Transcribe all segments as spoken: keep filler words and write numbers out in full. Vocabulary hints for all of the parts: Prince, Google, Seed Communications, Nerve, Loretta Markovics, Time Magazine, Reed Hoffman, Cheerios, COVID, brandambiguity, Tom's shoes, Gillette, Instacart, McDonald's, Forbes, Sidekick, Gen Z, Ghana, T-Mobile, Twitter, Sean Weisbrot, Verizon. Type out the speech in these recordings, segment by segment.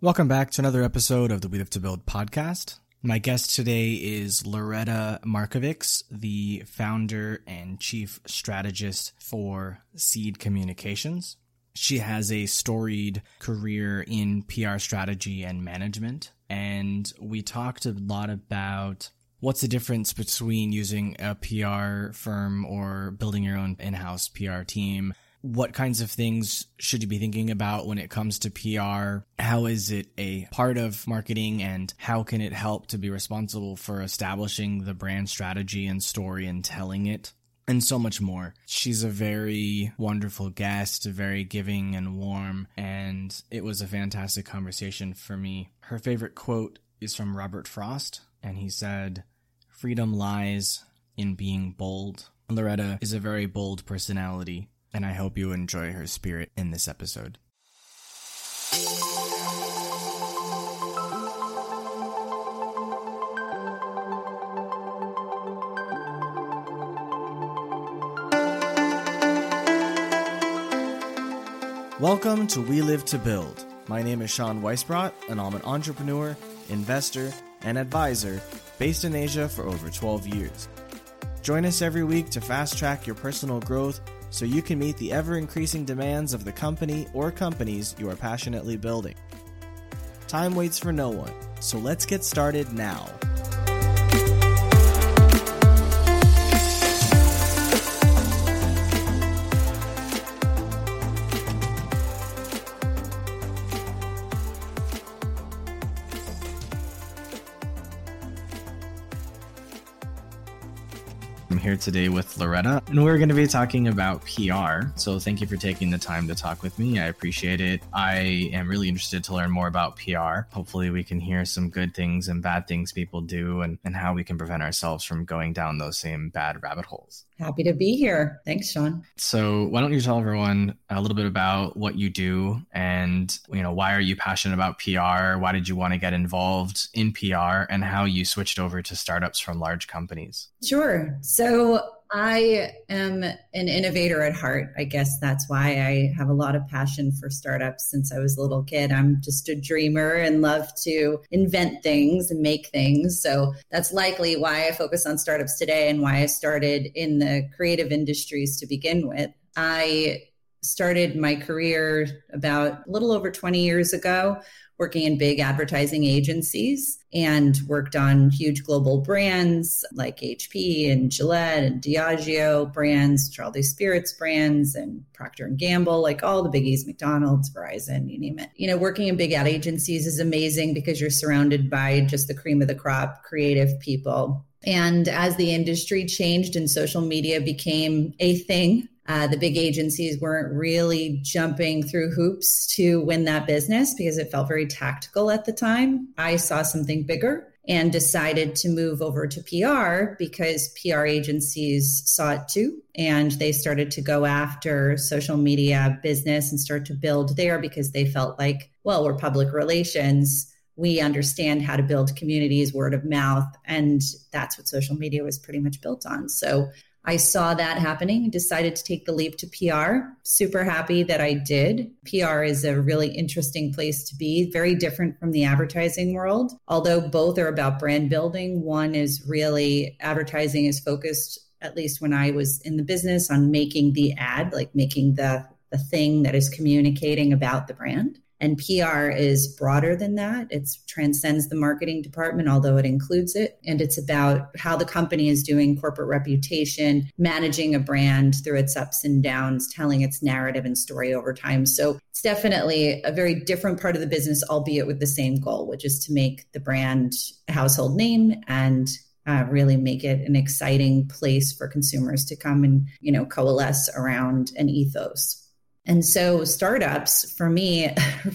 Welcome back to another episode of the We Live to Build podcast. My guest today is Loretta Markovics, the founder and chief strategist for Seed Communications. She has a storied career in P R strategy and management, and we talked a lot about what's the difference between using a P R firm or building your own in-house P R team. What kinds of things should you be thinking about when it comes to P R? How is it a part of marketing, and how can it help to be responsible for establishing the brand strategy and story and telling it? And so much more. She's a very wonderful guest, very giving and warm, and it was a fantastic conversation for me. Her favorite quote is from Robert Frost, and he said, "Freedom lies in being bold." Loretta is a very bold personality, and I hope you enjoy her spirit in this episode. Welcome to We Live to Build. My name is Sean Weisbrot, and I'm an entrepreneur, investor, and advisor based in Asia for over twelve years. Join us every week to fast-track your personal growth so you can meet the ever-increasing demands of the company or companies you are passionately building. Time waits for no one, so let's get started now. Here today with Loretta, and we're going to be talking about P R. So thank you for taking the time to talk with me. I appreciate it. I am really interested to learn more about P R. Hopefully we can hear some good things and bad things people do, and, and how we can prevent ourselves from going down those same bad rabbit holes. Happy to be here. Thanks, Sean. So why don't you tell everyone a little bit about what you do, and, you know, why are you passionate about P R? Why did you want to get involved in P R, and how you switched over to startups from large companies? Sure. So I am an innovator at heart. I guess that's why I have a lot of passion for startups since I was a little kid. I'm just a dreamer and love to invent things and make things. So that's likely why I focus on startups today, and why I started in the creative industries to begin with. I started my career about a little over twenty years ago, working in big advertising agencies, and worked on huge global brands like H P and Gillette and Diageo brands, Charlie Spirits brands, and Procter and Gamble, like all the biggies, McDonald's, Verizon, you name it. You know, working in big ad agencies is amazing because you're surrounded by just the cream of the crop, creative people. And as the industry changed and social media became a thing, Uh, the big agencies weren't really jumping through hoops to win that business because it felt very tactical at the time. I saw something bigger and decided to move over to P R because P R agencies saw it too. And they started to go after social media business and start to build there because they felt like, well, we're public relations. We understand how to build communities, word of mouth. And that's what social media was pretty much built on. So I saw that happening and decided to take the leap to P R. Super happy that I did. P R is a really interesting place to be, very different from the advertising world. Although both are about brand building, one is really, advertising is focused, at least when I was in the business, on making the ad, like making the, the thing that is communicating about the brand. And P R is broader than that. It transcends the marketing department, although it includes it. And it's about how the company is doing corporate reputation, managing a brand through its ups and downs, telling its narrative and story over time. So it's definitely a very different part of the business, albeit with the same goal, which is to make the brand a household name and Uh, really make it an exciting place for consumers to come and, you know, coalesce around an ethos. And so startups, for me,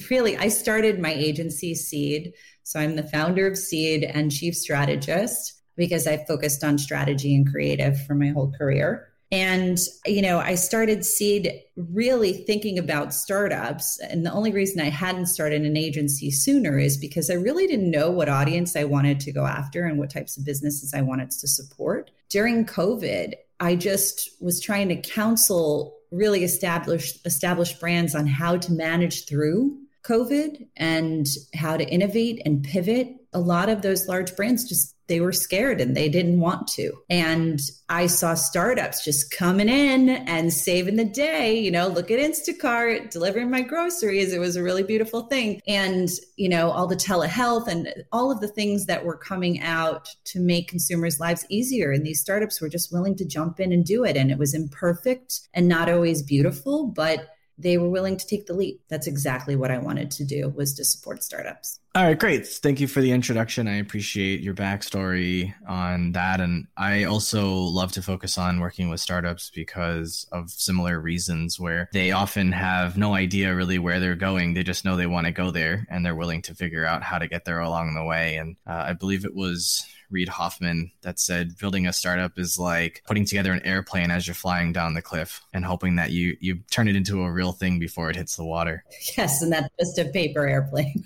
really, I started my agency Seed. So I'm the founder of Seed and chief strategist because I focused on strategy and creative for my whole career. And, you know, I started Seed really thinking about startups. And the only reason I hadn't started an agency sooner is because I really didn't know what audience I wanted to go after and what types of businesses I wanted to support. During COVID, I just was trying to counsel really established established brands on how to manage through COVID and how to innovate and pivot, a lot of those large brands just, they were scared and they didn't want to. And I saw startups just coming in and saving the day, you know, look at Instacart, delivering my groceries. It was a really beautiful thing. And, you know, all the telehealth and all of the things that were coming out to make consumers' lives easier. And these startups were just willing to jump in and do it. And it was imperfect and not always beautiful, but they were willing to take the leap. That's exactly what I wanted to do, was to support startups. All right, great. Thank you for the introduction. I appreciate your backstory on that. And I also love to focus on working with startups because of similar reasons where they often have no idea really where they're going. They just know they want to go there and they're willing to figure out how to get there along the way. And uh, I believe it was Reed Hoffman that said building a startup is like putting together an airplane as you're flying down the cliff and hoping that you you turn it into a real thing before it hits the water. Yes, and that's just a paper airplane.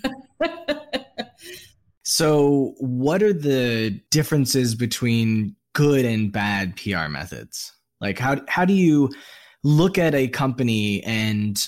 So what are the differences between good and bad P R methods? Like how how do you look at a company and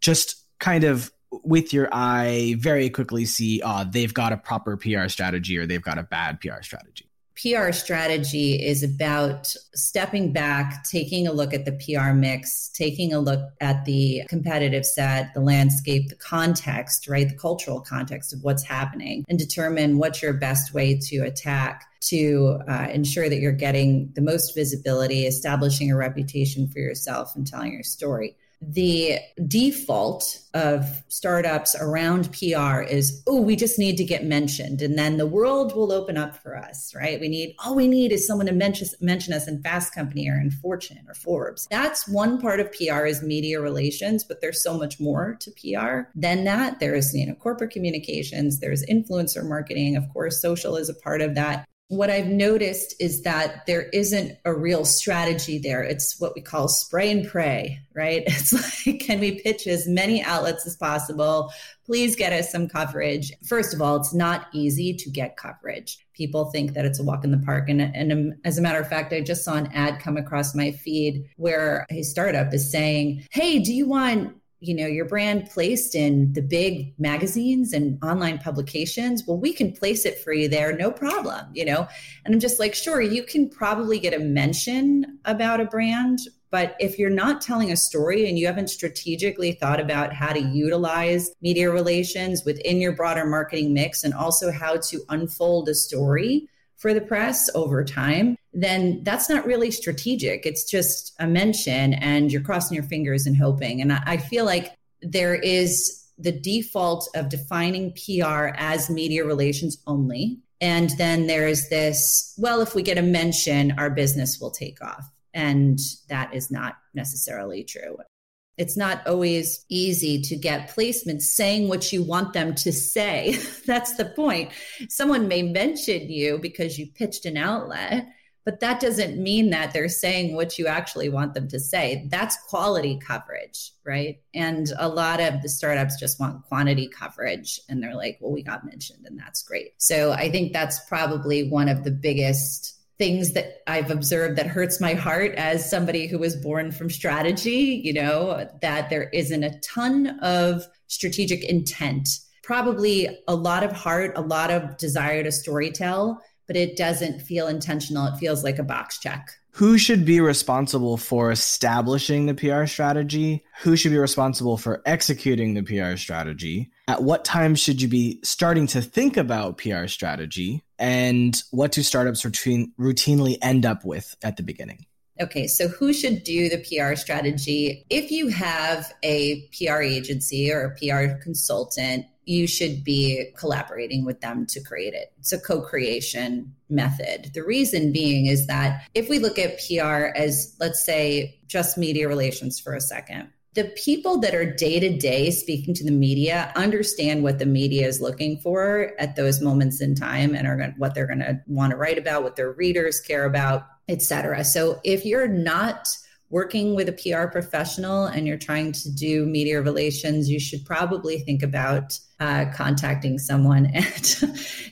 just kind of with your eye very quickly see, oh, they've got a proper P R strategy or they've got a bad P R strategy? P R strategy is about stepping back, taking a look at the P R mix, taking a look at the competitive set, the landscape, the context, right? The cultural context of what's happening, and determine what's your best way to attack to uh, ensure that you're getting the most visibility, establishing a reputation for yourself and telling your story. The default of startups around P R is, oh, we just need to get mentioned. And then the world will open up for us, right? We need, all we need is someone to mention, mention us in Fast Company or in Fortune or Forbes. That's one part of P R is media relations, but there's so much more to P R than that. There's, you know, corporate communications, there's influencer marketing. Of course, social is a part of that. What I've noticed is that there isn't a real strategy there. It's what we call spray and pray, right? It's like, can we pitch as many outlets as possible? Please get us some coverage. First of all, it's not easy to get coverage. People think that it's a walk in the park. And, and um, as a matter of fact, I just saw an ad come across my feed where a startup is saying, hey, do you want you know, your brand placed in the big magazines and online publications? Well, we can place it for you there. No problem, you know? And I'm just like, sure, you can probably get a mention about a brand, but if you're not telling a story and you haven't strategically thought about how to utilize media relations within your broader marketing mix and also how to unfold a story for the press over time, then that's not really strategic. It's just a mention and you're crossing your fingers and hoping. And I feel like there is the default of defining P R as media relations only. And then there's this, well, if we get a mention, our business will take off. And that is not necessarily true. It's not always easy to get placements saying what you want them to say. That's the point. Someone may mention you because you pitched an outlet, but that doesn't mean that they're saying what you actually want them to say. That's quality coverage, right? And a lot of the startups just want quantity coverage and they're like, well, we got mentioned and that's great. So I think that's probably one of the biggest things that I've observed that hurts my heart as somebody who was born from strategy, you know, that there isn't a ton of strategic intent, probably a lot of heart, a lot of desire to storytell, but it doesn't feel intentional. It feels like a box check. Who should be responsible for establishing the P R strategy? Who should be responsible for executing the P R strategy? At what time should you be starting to think about P R strategy? And what do startups routine, routinely end up with at the beginning? Okay, so who should do the P R strategy? If you have a P R agency or a P R consultant, you should be collaborating with them to create it. It's a co-creation method. The reason being is that if we look at P R as, let's say, just media relations for a second, the people that are day-to-day speaking to the media understand what the media is looking for at those moments in time and are gonna, what they're going to want to write about, what their readers care about, et cetera. So if you're not working with a P R professional and you're trying to do media relations, you should probably think about uh, contacting someone and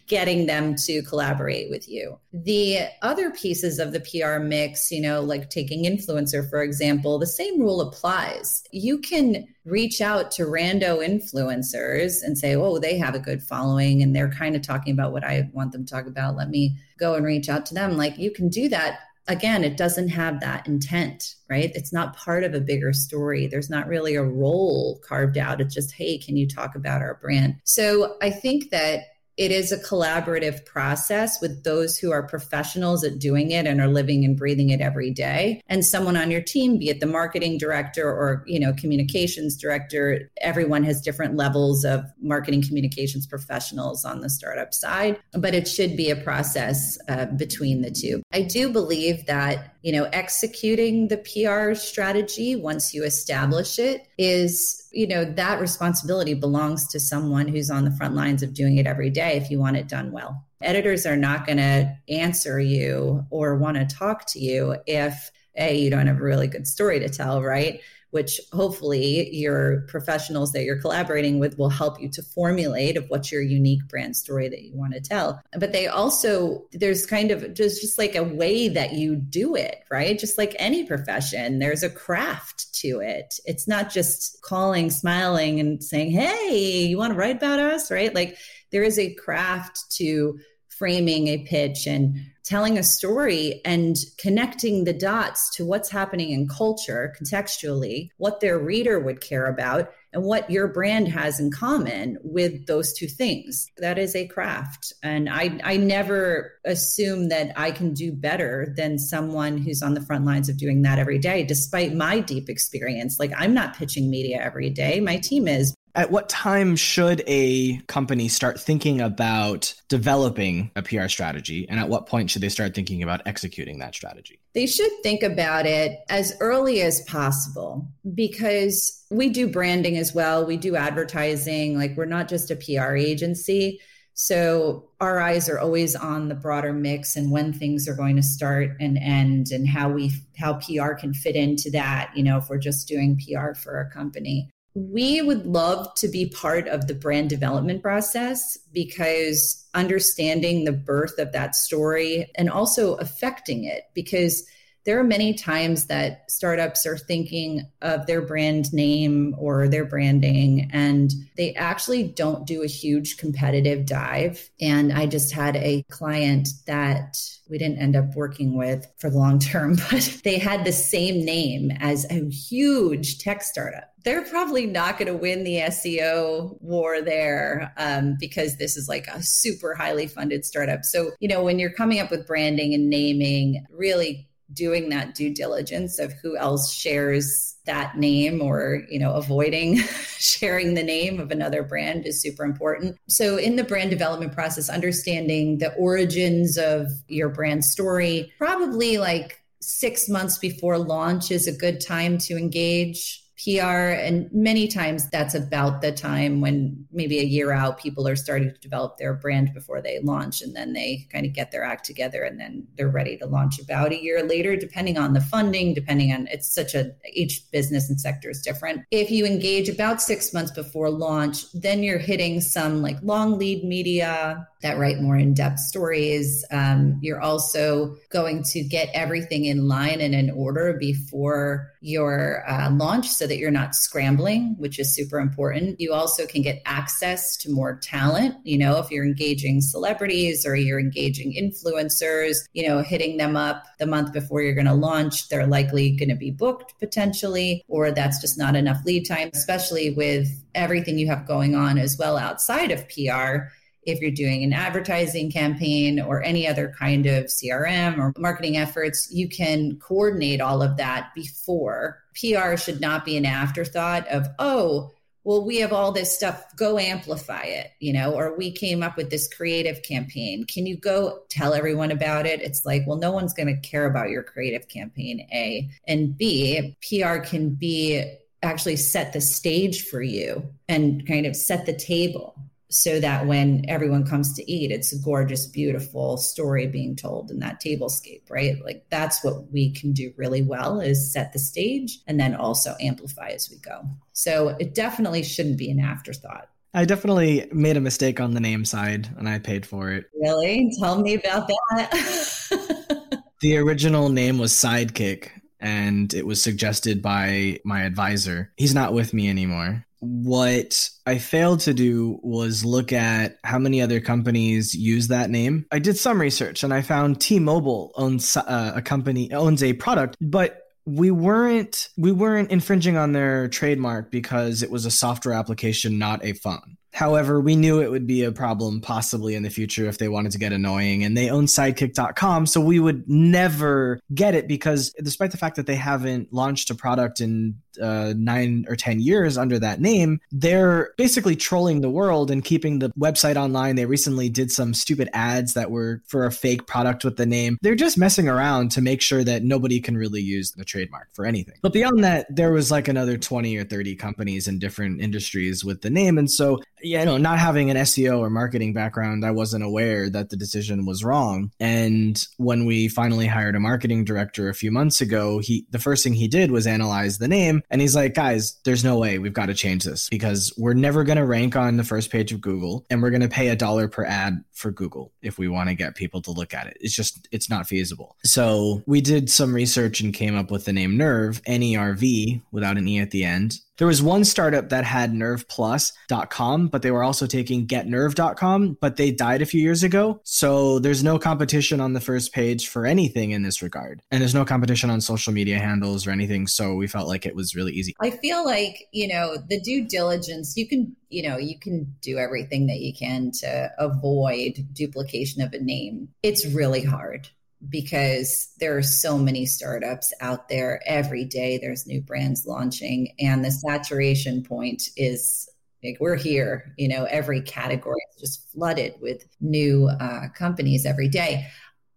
getting them to collaborate with you. The other pieces of the P R mix, you know, like taking influencer, for example, the same rule applies. You can reach out to rando influencers and say, oh, they have a good following and they're kind of talking about what I want them to talk about. Let me go and reach out to them. Like, you can do that. Again, it doesn't have that intent, right? It's not part of a bigger story. There's not really a role carved out. It's just, hey, can you talk about our brand? So I think that it is a collaborative process with those who are professionals at doing it and are living and breathing it every day. And someone on your team, be it the marketing director or, you know, communications director, everyone has different levels of marketing communications professionals on the startup side, but it should be a process uh, between the two. I do believe that, you know, executing the P R strategy once you establish it is, you know, that responsibility belongs to someone who's on the front lines of doing it every day if you want it done well. Editors are not going to answer you or want to talk to you if, A, you don't have a really good story to tell, right? Which hopefully your professionals that you're collaborating with will help you to formulate of what's your unique brand story that you want to tell. But they also, there's kind of just, just like a way that you do it, right? Just like any profession, there's a craft to it. It's not just calling, smiling and saying, hey, you want to write about us, right? Like, there is a craft to framing a pitch and telling a story and connecting the dots to what's happening in culture contextually, what their reader would care about, and what your brand has in common with those two things. That is a craft. And I, I never assume that I can do better than someone who's on the front lines of doing that every day, despite my deep experience. Like, I'm not pitching media every day. My team is. At what time should a company start thinking about developing a P R strategy? And at what point should they start thinking about executing that strategy? They should think about it as early as possible, because we do branding as well. We do advertising. Like, we're not just a P R agency. So our eyes are always on the broader mix and when things are going to start and end and how we how P R can fit into that, you know, if we're just doing P R for a company. We would love to be part of the brand development process, because understanding the birth of that story and also affecting it, because there are many times that startups are thinking of their brand name or their branding, and they actually don't do a huge competitive dive. And I just had a client that we didn't end up working with for the long term, but they had the same name as a huge tech startup. They're probably not going to win the S E O war there um, because this is like a super highly funded startup. So, you know, when you're coming up with branding and naming, really doing that due diligence of who else shares that name, or, you know, avoiding sharing the name of another brand is super important. So in the brand development process, understanding the origins of your brand story, probably like six months before launch is a good time to engage P R. And many times that's about the time when maybe a year out, people are starting to develop their brand before they launch, and then they kind of get their act together and then they're ready to launch about a year later, depending on the funding, depending on, it's such a, each business and sector is different. If you engage about six months before launch, then you're hitting some like long lead media that write more in-depth stories. Um, you're also going to get everything in line and in order before your uh, launch so that you're not scrambling, which is super important. You also can get access to more talent. You know, if you're engaging celebrities or you're engaging influencers, you know, hitting them up the month before you're going to launch, they're likely going to be booked potentially, or that's just not enough lead time, especially with everything you have going on as well outside of P R. If you're doing an advertising campaign or any other kind of C R M or marketing efforts, you can coordinate all of that before. P R should not be an afterthought of, oh, well, we have all this stuff, go amplify it, you know, or we came up with this creative campaign. Can you go tell everyone about it? It's like, well, no one's going to care about your creative campaign, A. And B, P R can be actually set the stage for you and kind of set the table. so that when everyone comes to eat, it's a gorgeous, beautiful story being told in that tablescape, right? Like that's what we can do really well, is set the stage and then also amplify as we go. So it definitely shouldn't be an afterthought. I definitely made a mistake on the name side and I paid for it. Really? Tell me about that. The original name was Sidekick and it was suggested by my advisor. He's not with me anymore. What I failed to do was look at how many other companies use that name. I did some research and I found T-Mobile owns uh, a company, owns a product, but we weren't we weren't infringing on their trademark because it was a software application, not a phone. However, we knew it would be a problem possibly in the future if they wanted to get annoying, and they own sidekick dot com. So we would never get it because despite the fact that they haven't launched a product in uh, nine or ten years under that name, they're basically trolling the world and keeping the website online. They recently did some stupid ads that were for a fake product with the name. They're just messing around to make sure that nobody can really use the trademark for anything. But beyond that, there was like another twenty or thirty companies in different industries with the name. And so you know, not having an S E O or marketing background, I wasn't aware that the decision was wrong. And when we finally hired a marketing director a few months ago, he the first thing he did was analyze the name. And he's like, guys, there's no way, we've got to change this because we're never going to rank on the first page of Google. And we're going to pay a dollar per ad for Google if we want to get people to look at it. It's just, it's not feasible. So we did some research and came up with the name Nerve, N E R V, without an E at the end. There was one startup that had nerve plus dot com, but they were also taking get nerve dot com, but they died a few years ago. So there's no competition on the first page for anything in this regard. And there's no competition on social media handles or anything. So we felt like it was really easy. I feel like, you know, the due diligence, you can, you know, you can do everything that you can to avoid duplication of a name. It's really hard, because there are so many startups out there every day. There's new brands launching and the saturation point is like, we're here, you know, every category is just flooded with new uh, companies every day.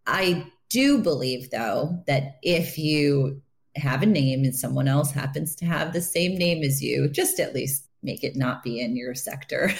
I do believe though, that if you have a name and someone else happens to have the same name as you, just at least make it not be in your sector.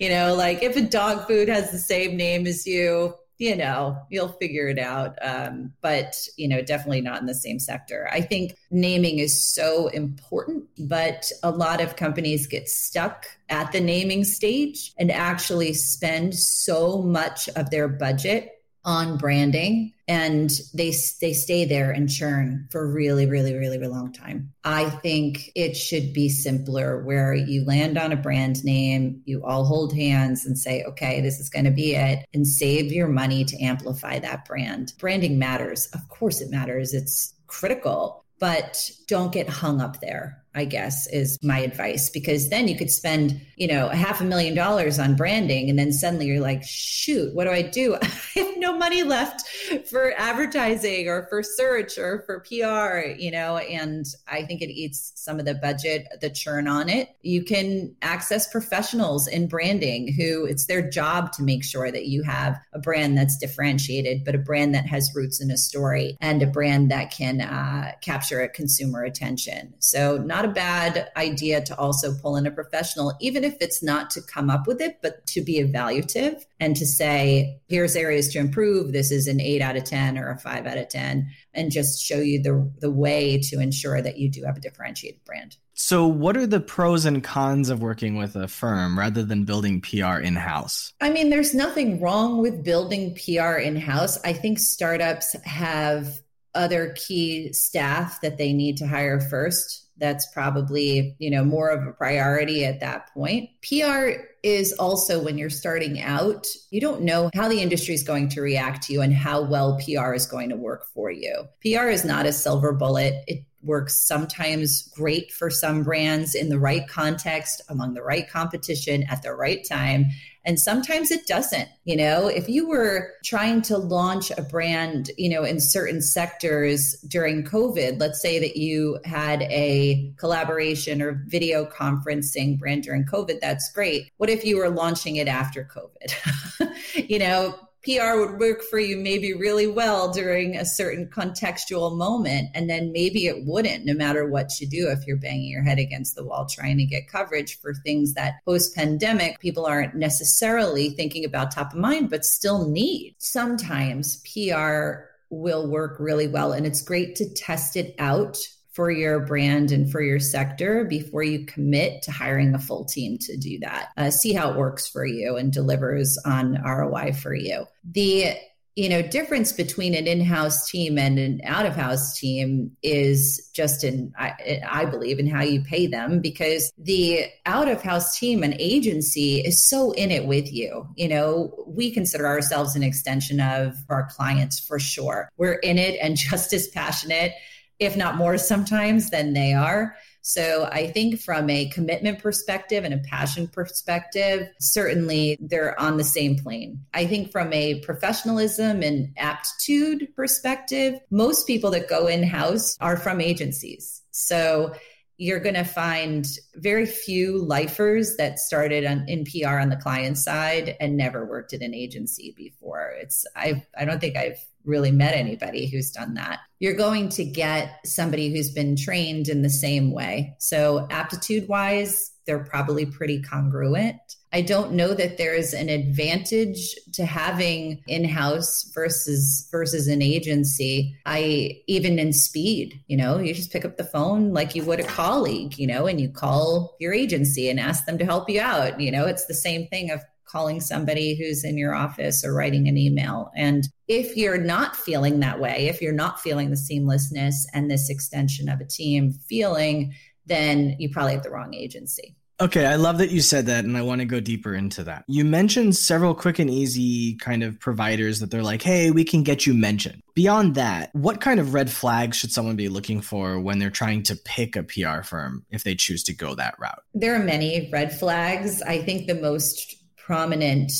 You know, like if a dog food has the same name as you, you know, you'll figure it out. Um, but, you know, definitely not in the same sector. I think naming is so important, but a lot of companies get stuck at the naming stage and actually spend so much of their budget on branding, and they they stay there and churn for really, really, really, really long time. I think it should be simpler where you land on a brand name, you all hold hands and say, okay, this is going to be it, and save your money to amplify that brand. Branding matters. Of course it matters. It's critical, but don't get hung up there, I guess, is my advice, because then you could spend, you know, a half a million dollars on branding. And then suddenly you're like, shoot, what do I do? I have no money left for advertising or for search or for P R, you know, and I think it eats some of the budget, the churn on it. You can access professionals in branding who it's their job to make sure that you have a brand that's differentiated, but a brand that has roots in a story and a brand that can uh, capture a consumer attention. So not a bad idea to also pull in a professional, even if it's not to come up with it, but to be evaluative and to say, here's areas to improve. This is an eight out of ten or a five out of ten, and just show you the, the way to ensure that you do have a differentiated brand. So what are the pros and cons of working with a firm rather than building P R in-house? I mean, there's nothing wrong with building P R in-house. I think startups have other key staff that they need to hire first. That's probably, you know, more of a priority at that point. P R is also, when you're starting out, you don't know how the industry is going to react to you and how well P R is going to work for you. P R is not a silver bullet. It works sometimes great for some brands in the right context, among the right competition, at the right time. And sometimes it doesn't. You know, if you were trying to launch a brand, you know, in certain sectors during COVID, let's say that you had a collaboration or video conferencing brand during COVID, that's great. What if you were launching it after COVID? You know, P R would work for you maybe really well during a certain contextual moment, and then maybe it wouldn't, no matter what you do, if you're banging your head against the wall trying to get coverage for things that post-pandemic people aren't necessarily thinking about top of mind, but still need. Sometimes P R will work really well, and it's great to test it out for your brand and for your sector before you commit to hiring a full team to do that. Uh, see how it works for you and delivers on R O I for you. The you know difference between an in-house team and an out-of-house team is just in, I, I believe, in how you pay them, because the out-of-house team and agency is so in it with you. You know, we consider ourselves an extension of our clients for sure. We're in it and just as passionate, if not more sometimes, than they are. So I think from a commitment perspective and a passion perspective, certainly they're on the same plane. I think from a professionalism and aptitude perspective, most people that go in-house are from agencies. So you're going to find very few lifers that started on, in P R on the client side and never worked at an agency before. It's I I don't think I've really met anybody who's done that. You're going to get somebody who's been trained in the same way. So aptitude-wise, they're probably pretty congruent. I don't know that there is an advantage to having in-house versus versus an agency. I even in speed, you know, you just pick up the phone like you would a colleague, you know, and you call your agency and ask them to help you out. You know, it's the same thing of calling somebody who's in your office or writing an email. And if you're not feeling that way, if you're not feeling the seamlessness and this extension of a team feeling, then you probably have the wrong agency. Okay, I love that you said that, and I want to go deeper into that. You mentioned several quick and easy kind of providers that they're like, hey, we can get you mentioned. Beyond that, what kind of red flags should someone be looking for when they're trying to pick a P R firm if they choose to go that route? There are many red flags. I think the most prominent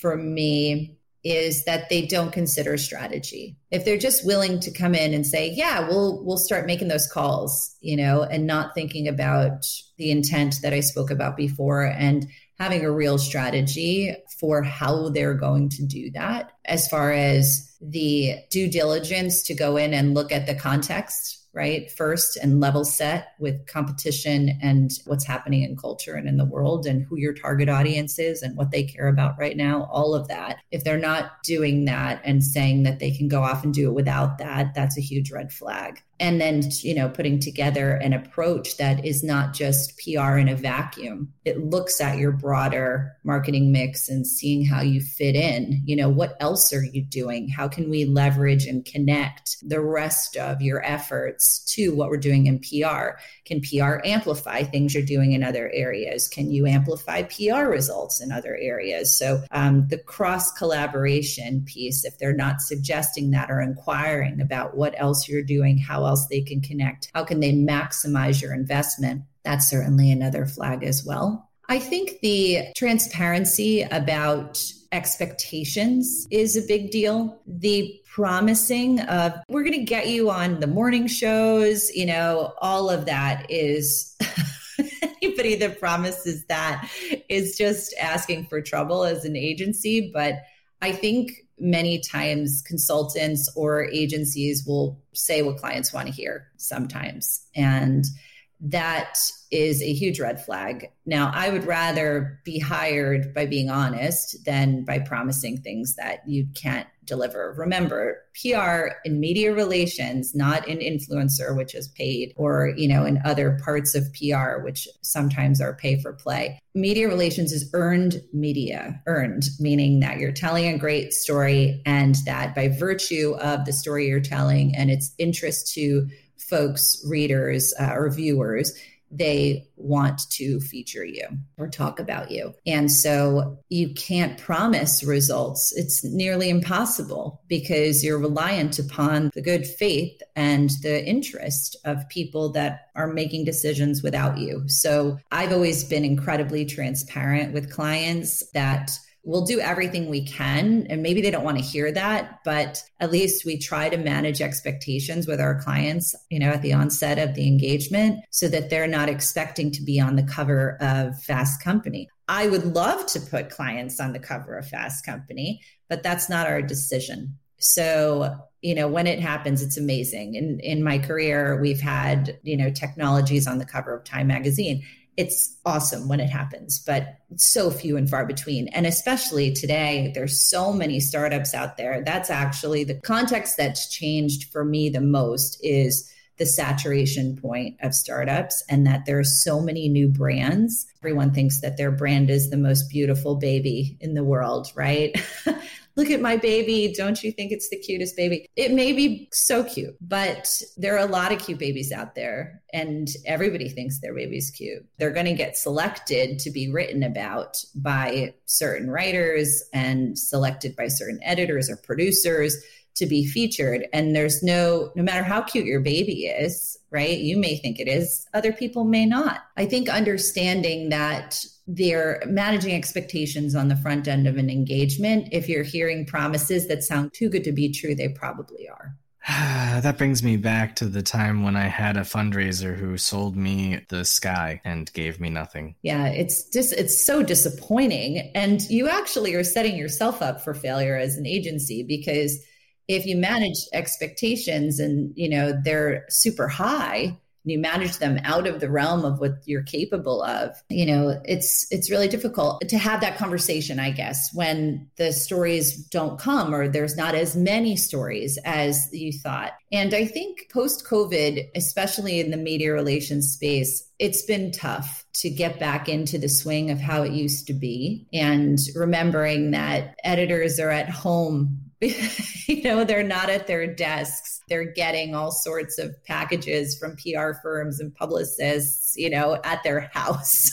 for me is that they don't consider strategy. If they're just willing to come in and say, yeah, we'll we'll start making those calls, you know, and not thinking about the intent that I spoke about before and having a real strategy for how they're going to do that, as far as the due diligence to go in and look at the context, right, first, and level set with competition and what's happening in culture and in the world and who your target audience is and what they care about right now, all of that. If they're not doing that and saying that they can go off and do it without that, that's a huge red flag. And then, you know, putting together an approach that is not just P R in a vacuum. It looks at your broader marketing mix and seeing how you fit in. You know, what else are you doing? How can we leverage and connect the rest of your efforts to what we're doing in P R? Can P R amplify things you're doing in other areas? Can you amplify P R results in other areas? So um, the cross collaboration piece, if they're not suggesting that or inquiring about what else you're doing, how else they can connect, how can they maximize your investment? That's certainly another flag as well. I think the transparency about expectations is a big deal. The promising of, we're going to get you on the morning shows, you know, all of that is... Anybody that promises that is just asking for trouble as an agency. But I think many times consultants or agencies will say what clients want to hear sometimes. And that is a huge red flag. Now, I would rather be hired by being honest than by promising things that you can't deliver. Remember, P R in media relations, not in influencer, which is paid, or, you know, in other parts of P R, which sometimes are pay for play. Media relations is earned media, earned, meaning that you're telling a great story and that by virtue of the story you're telling and its interest to folks, readers, uh, or viewers, they want to feature you or talk about you. And so you can't promise results. It's nearly impossible because you're reliant upon the good faith and the interest of people that are making decisions without you. So I've always been incredibly transparent with clients that We'll do everything we can. And maybe they don't want to hear that, but at least we try to manage expectations with our clients, you know, at the onset of the engagement so that they're not expecting to be on the cover of Fast Company. I would love to put clients on the cover of Fast Company, but that's not our decision. So, you know, when it happens, it's amazing. In in my career, we've had, you know, technologies on the cover of Time Magazine. It's awesome when it happens, but so few and far between. And especially today, there's so many startups out there. That's actually the context that's changed for me the most is the saturation point of startups and that there are so many new brands. Everyone thinks that their brand is the most beautiful baby in the world, right? Look at my baby. Don't you think it's the cutest baby? It may be so cute, but there are a lot of cute babies out there and everybody thinks their baby's cute. They're going to get selected to be written about by certain writers and selected by certain editors or producers to be featured. And there's no, no matter how cute your baby is, right? You may think it is, other people may not. I think understanding that they're managing expectations on the front end of an engagement. If you're hearing promises that sound too good to be true, they probably are. That brings me back to the time when I had a fundraiser who sold me the sky and gave me nothing. Yeah, it's just, it's so disappointing. And you actually are setting yourself up for failure as an agency, because if you manage expectations and, you know, they're super high, you manage them out of the realm of what you're capable of, you know, it's it's really difficult to have that conversation, I guess, when the stories don't come or there's not as many stories as you thought. And I think post-COVID, especially in the media relations space, it's been tough to get back into the swing of how it used to be and remembering that editors are at home. You know, they're not at their desks. They're getting all sorts of packages from P R firms and publicists, you know, at their house,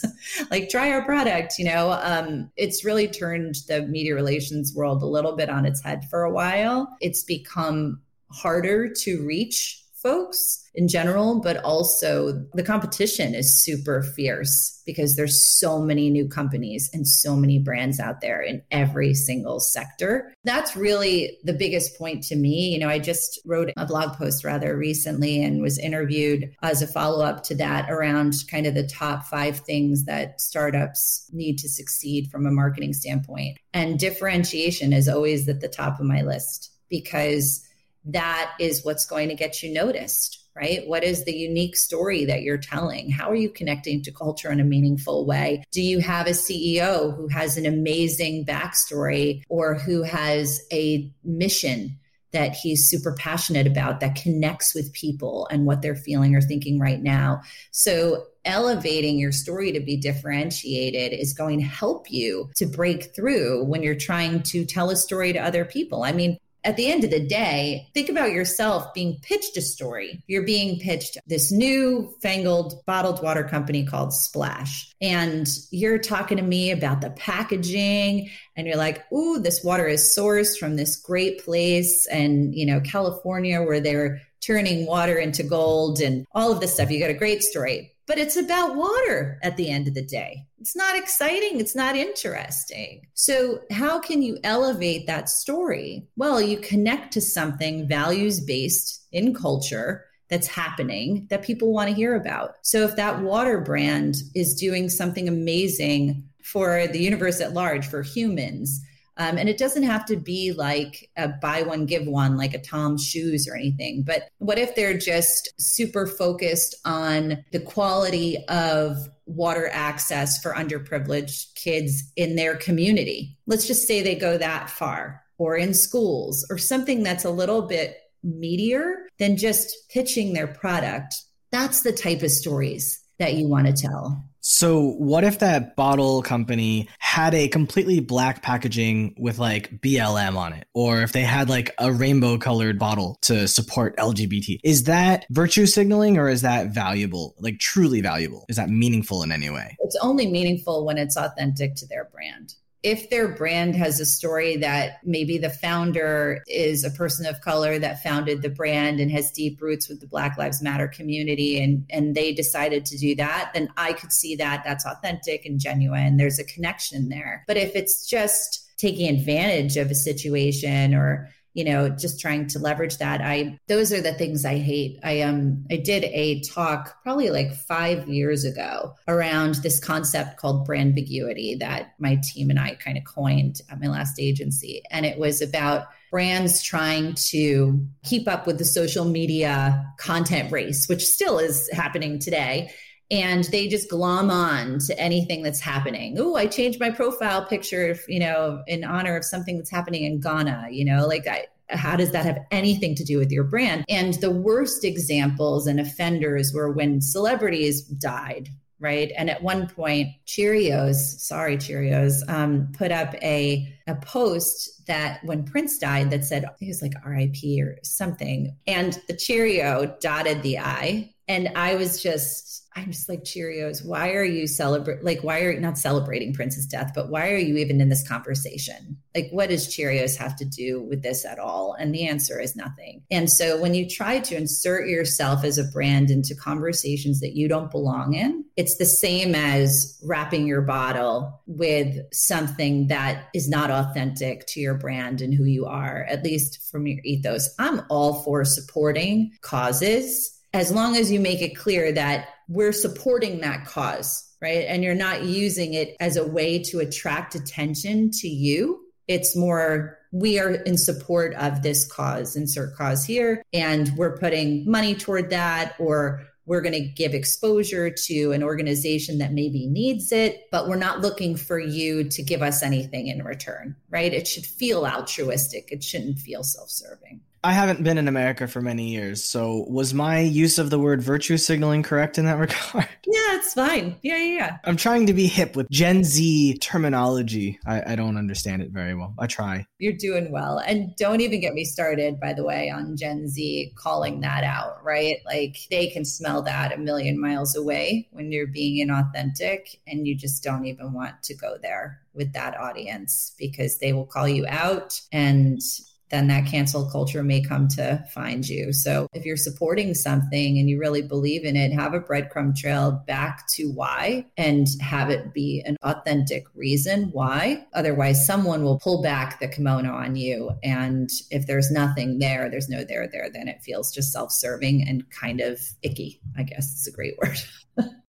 like try our product, you know, um, it's really turned the media relations world a little bit on its head for a while. It's become harder to reach folks in general, but also the competition is super fierce because there's so many new companies and so many brands out there in every single sector. That's really the biggest point to me. You know, I just wrote a blog post rather recently and was interviewed as a follow-up to that around kind of the top five things that startups need to succeed from a marketing standpoint. And differentiation is always at the top of my list because that is what's going to get you noticed, right? What is the unique story that you're telling? How are you connecting to culture in a meaningful way? Do you have a C E O who has an amazing backstory or who has a mission that he's super passionate about that connects with people and what they're feeling or thinking right now? So elevating your story to be differentiated is going to help you to break through when you're trying to tell a story to other people. I mean, at the end of the day, think about yourself being pitched a story. You're being pitched this new fangled bottled water company called Splash. And you're talking to me about the packaging and you're like, ooh, this water is sourced from this great place. And, you know, California, where they're turning water into gold and all of this stuff. You got a great story, but it's about water at the end of the day. It's not exciting. It's not interesting. So how can you elevate that story? Well, you connect to something values-based in culture that's happening that people want to hear about. So if that water brand is doing something amazing for the universe at large, for humans, Um, and it doesn't have to be like a buy one, give one, like a Tom's shoes or anything. But what if they're just super focused on the quality of water access for underprivileged kids in their community? Let's just say they go that far, or in schools, or something that's a little bit meatier than just pitching their product. That's the type of stories that you want to tell. So what if that bottle company had a completely black packaging with like B L M on it? Or if they had like a rainbow colored bottle to support L G B T? Is that virtue signaling or is that valuable? Like truly valuable? Is that meaningful in any way? It's only meaningful when it's authentic to their brand. if their brand has a story that maybe the founder is a person of color that founded the brand and has deep roots with the Black Lives Matter community, and, and they decided to do that, then I could see that that's authentic and genuine. There's a connection there. But if it's just taking advantage of a situation or, you know, just trying to leverage that, I, those are the things I hate. I, um, I did a talk probably like five years ago around this concept called brandambiguity that my team and I kind of coined at my last agency. And it was about brands trying to keep up with the social media content race, which still is happening today. And they just glom on to anything that's happening. Oh, I changed my profile picture, you know, in honor of something that's happening in Ghana, you know, like I, how does that have anything to do with your brand? And the worst examples and offenders were when celebrities died, right? And at one point, Cheerios, sorry, Cheerios, um, put up a, a post that when Prince died that said, I think it was like R I P or something. And the Cheerio dotted the I. And I was just... I'm just like, Cheerios, why are you celebrate? Like, why are you not celebrating Prince's death, but why are you even in this conversation? Like, what does Cheerios have to do with this at all? And the answer is nothing. And so when you try to insert yourself as a brand into conversations that you don't belong in, it's the same as wrapping your bottle with something that is not authentic to your brand and who you are, at least from your ethos. I'm all for supporting causes as long as you make it clear that we're supporting that cause, right? And you're not using it as a way to attract attention to you. It's more, we are in support of this cause, insert cause here, and we're putting money toward that, or we're going to give exposure to an organization that maybe needs it, but we're not looking for you to give us anything in return, right? It should feel altruistic. It shouldn't feel self-serving. I haven't been in America for many years, so was my use of the word virtue signaling correct in that regard? Yeah, it's fine. Yeah, yeah, yeah. I'm trying to be hip with Gen Z terminology. I, I don't understand it very well. I try. You're doing well. And don't even get me started, by the way, on Gen Z calling that out, right? Like, they can smell that a million miles away when you're being inauthentic and you just don't even want to go there with that audience because they will call you out, and then that cancel culture may come to find you. So if you're supporting something and you really believe in it, have a breadcrumb trail back to why and have it be an authentic reason why. Otherwise, someone will pull back the kimono on you. And if there's nothing there, there's no there there, then it feels just self-serving and kind of icky, I guess is a great word.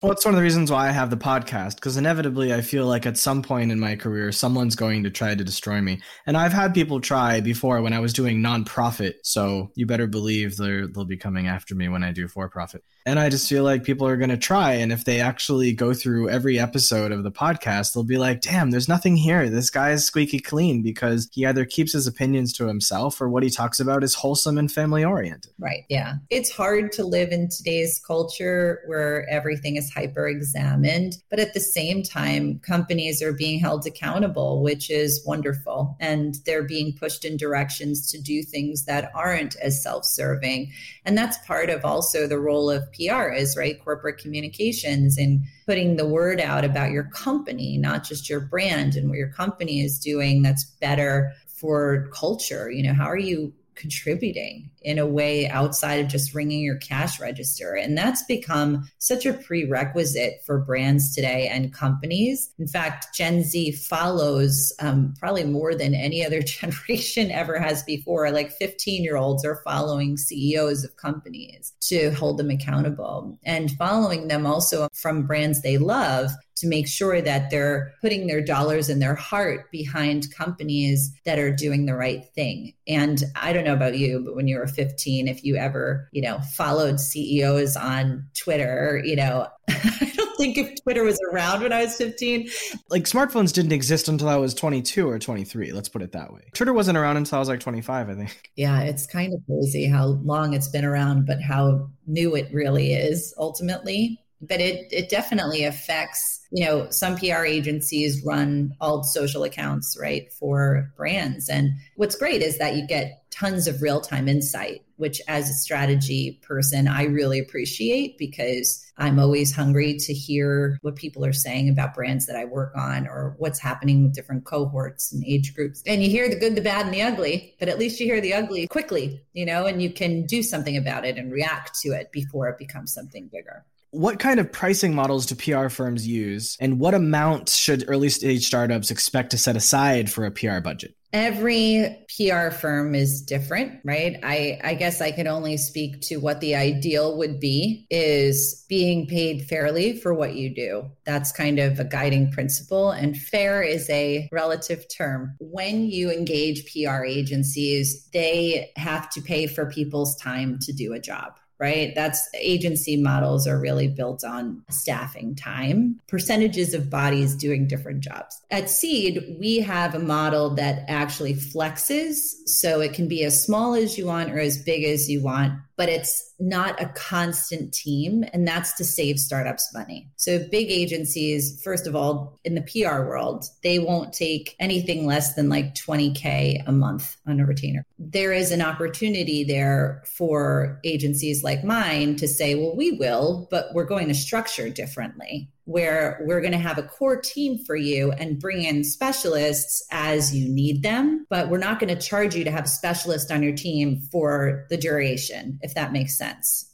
Well, it's one of the reasons why I have the podcast, because inevitably I feel like at some point in my career, someone's going to try to destroy me. And I've had people try before when I was doing nonprofit. So you better believe they're, they'll be coming after me when I do for profit. And I just feel like people are going to try. And if they actually go through every episode of the podcast, they'll be like, damn, there's nothing here. This guy is squeaky clean because he either keeps his opinions to himself or what he talks about is wholesome and family oriented. Right. Yeah. It's hard to live in today's culture where every Everything is hyper-examined. But at the same time, companies are being held accountable, which is wonderful. And they're being pushed in directions to do things that aren't as self-serving. And that's part of also the role of P R is, right, corporate communications and putting the word out about your company, not just your brand and what your company is doing that's better for culture. You know, how are you contributing in a way outside of just ringing your cash register? And that's become such a prerequisite for brands today and companies. In fact, Gen Z follows um, probably more than any other generation ever has before. Like fifteen year olds are following C E Os of companies to hold them accountable and following them also from brands they love to make sure that they're putting their dollars and their heart behind companies that are doing the right thing. And I don't know about you, but when you were fifteen, if you ever, you know, followed C E Os on Twitter, you know, I don't think if Twitter was around when I was fifteen. Like smartphones didn't exist until I was twenty-two or twenty-three. Let's put it that way. Twitter wasn't around until I was like twenty-five, I think. Yeah, it's kind of crazy how long it's been around, but how new it really is ultimately. But it, it definitely affects, you know, some P R agencies run all social accounts, right, for brands. And what's great is that you get tons of real-time insight, which as a strategy person, I really appreciate because I'm always hungry to hear what people are saying about brands that I work on or what's happening with different cohorts and age groups. And you hear the good, the bad, and the ugly, but at least you hear the ugly quickly, you know, and you can do something about it and react to it before it becomes something bigger. What kind of pricing models do P R firms use, and what amount should early stage startups expect to set aside for a P R budget? Every P R firm is different, right? I, I guess I can only speak to what the ideal would be, is being paid fairly for what you do. That's kind of a guiding principle, and fair is a relative term. When you engage P R agencies, they have to pay for people's time to do a job. Right? That's agency models are really built on staffing time, percentages of bodies doing different jobs. At Seed, we have a model that actually flexes. So it can be as small as you want or as big as you want, but it's not a constant team. And that's to save startups money. So big agencies, first of all, in the P R world, they won't take anything less than like twenty K a month on a retainer. There is an opportunity there for agencies like mine to say, well, we will, but we're going to structure differently, where we're going to have a core team for you and bring in specialists as you need them, but we're not going to charge you to have specialists on your team for the duration, if that makes sense.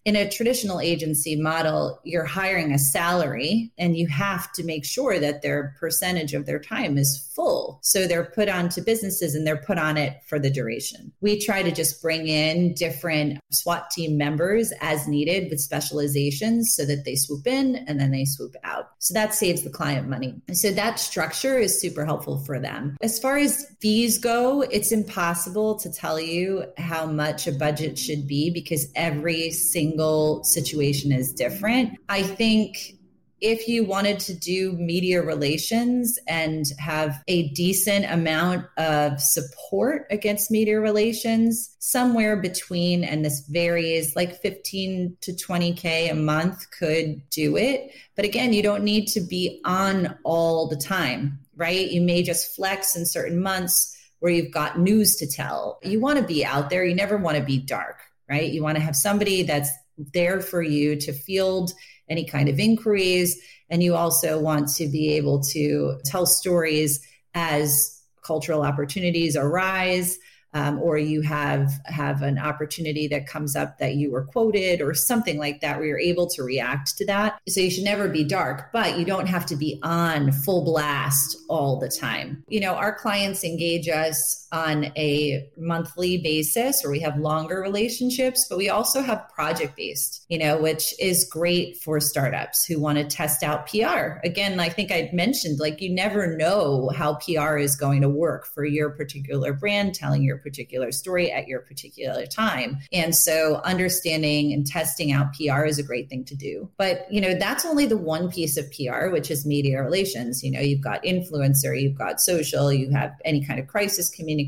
In a traditional agency model, you're hiring a salary and you have to make sure that their percentage of their time is full. So they're put onto businesses and they're put on it for the duration. We try to just bring in different SWAT team members as needed with specializations so that they swoop in and then they swoop out. So that saves the client money. So that structure is super helpful for them. As far as fees go, it's impossible to tell you how much a budget should be because every single situation is different. I think if you wanted to do media relations and have a decent amount of support against media relations, somewhere between, and this varies, like fifteen to twenty K a month could do it. But again, you don't need to be on all the time, right? You may just flex in certain months where you've got news to tell. You want to be out there. You never want to be dark, right? You want to have somebody that's there for you to field any kind of inquiries. And you also want to be able to tell stories as cultural opportunities arise, um, or you have, have an opportunity that comes up that you were quoted or something like that, where you're able to react to that. So you should never be dark, but you don't have to be on full blast all the time. You know, our clients engage us on a monthly basis, or we have longer relationships, but we also have project-based, you know, which is great for startups who want to test out P R. Again, I think I mentioned, like, you never know how P R is going to work for your particular brand, telling your particular story at your particular time. And so understanding and testing out P R is a great thing to do. But, you know, that's only the one piece of P R, which is media relations. You know, you've got influencer, you've got social, you have any kind of crisis communication.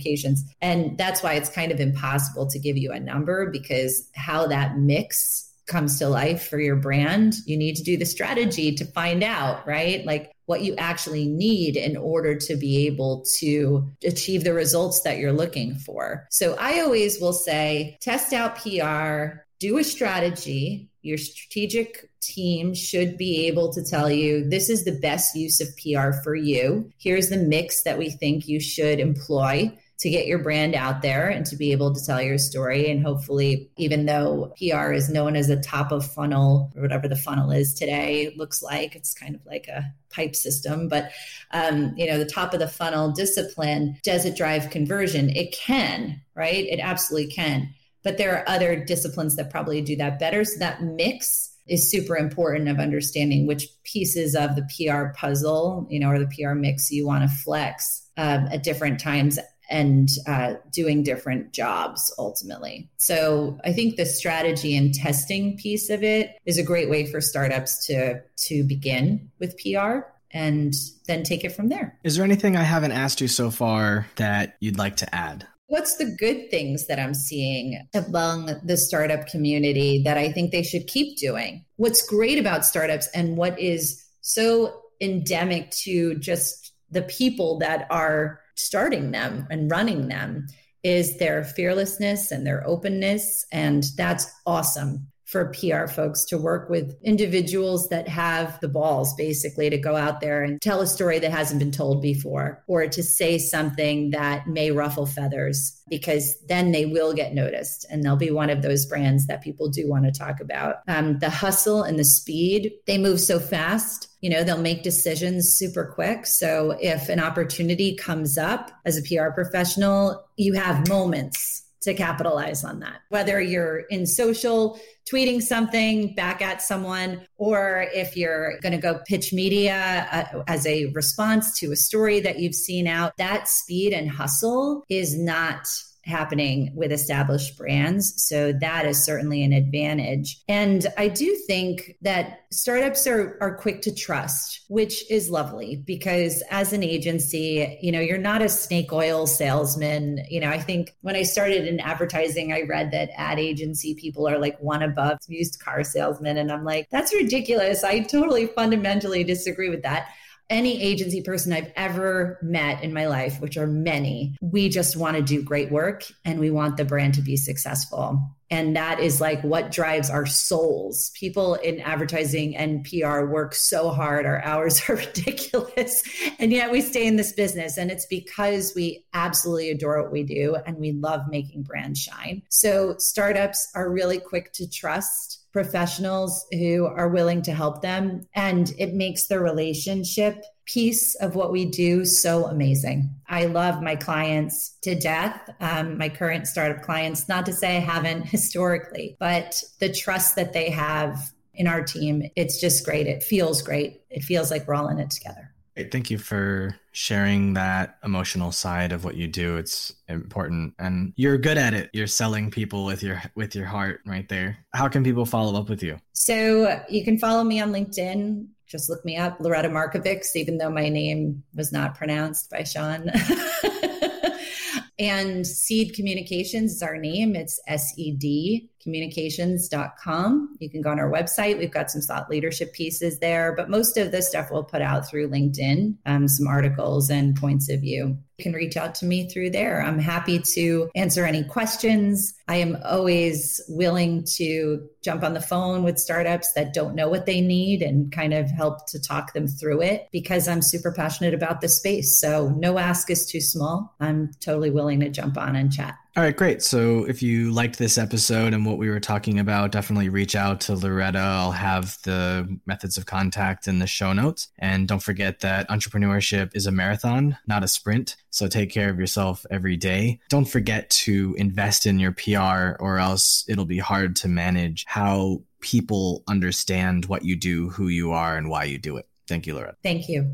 And that's why it's kind of impossible to give you a number, because how that mix comes to life for your brand, you need to do the strategy to find out, right? Like what you actually need in order to be able to achieve the results that you're looking for. So I always will say, test out P R, do a strategy. Your strategic team should be able to tell you, this is the best use of P R for you. Here's the mix that we think you should employ to get your brand out there and to be able to tell your story. And hopefully, even though P R is known as a top of funnel, or whatever the funnel is today, looks like it's kind of like a pipe system, but um, you know, the top of the funnel discipline, does it drive conversion? It can, right? It absolutely can. But there are other disciplines that probably do that better. So that mix is super important of understanding which pieces of the P R puzzle, you know, or the P R mix you want to flex um, at different times and uh, doing different jobs ultimately. So I think the strategy and testing piece of it is a great way for startups to to begin with P R and then take it from there. Is there anything I haven't asked you so far that you'd like to add? What's the good things that I'm seeing among the startup community that I think they should keep doing? What's great about startups and what is so endemic to just the people that are starting them and running them is their fearlessness and their openness. And that's awesome for P R folks to work with individuals that have the balls, basically, to go out there and tell a story that hasn't been told before, or to say something that may ruffle feathers, because then they will get noticed and they'll be one of those brands that people do want to talk about. Um, the hustle and the speed, they move so fast. You know, they'll make decisions super quick. So if an opportunity comes up as a P R professional, you have moments to capitalize on that, whether you're in social, tweeting something back at someone, or if you're going to go pitch media uh, as a response to a story that you've seen out. That speed and hustle is not happening with established brands. So that is certainly an advantage. And I do think that startups are, are quick to trust, which is lovely, because as an agency, you know, you're not a snake oil salesman. You know, I think when I started in advertising, I read that ad agency people are like one above used car salesmen. And I'm like, that's ridiculous. I totally fundamentally disagree with that. Any agency person I've ever met in my life, which are many, we just want to do great work and we want the brand to be successful. And that is like what drives our souls. People in advertising and P R work so hard. Our hours are ridiculous. And yet we stay in this business. And it's because we absolutely adore what we do and we love making brands shine. So startups are really quick to trust professionals who are willing to help them. And it makes the relationship piece of what we do so amazing. I love my clients to death, um, my current startup clients, not to say I haven't historically, but the trust that they have in our team, it's just great. It feels great. It feels like we're all in it together. Great. Thank you for sharing that emotional side of what you do. It's important and you're good at it. You're selling people with your with your heart right there. How can people follow up with you? So you can follow me on LinkedIn. Just look me up, Loretta Markovics, even though my name was not pronounced by Sean. And Seed Communications is our name. It's S E D communications dot com. You can go on our website. We've got some thought leadership pieces there, but most of the stuff we'll put out through LinkedIn, um, some articles and points of view. You can reach out to me through there. I'm happy to answer any questions. I am always willing to jump on the phone with startups that don't know what they need and kind of help to talk them through it, because I'm super passionate about this space. So no ask is too small. I'm totally willing to jump on and chat. All right, great. So if you liked this episode and what we were talking about, definitely reach out to Loretta. I'll have the methods of contact in the show notes. And don't forget that entrepreneurship is a marathon, not a sprint. So take care of yourself every day. Don't forget to invest in your P R, or else it'll be hard to manage how people understand what you do, who you are, and why you do it. Thank you, Loretta. Thank you.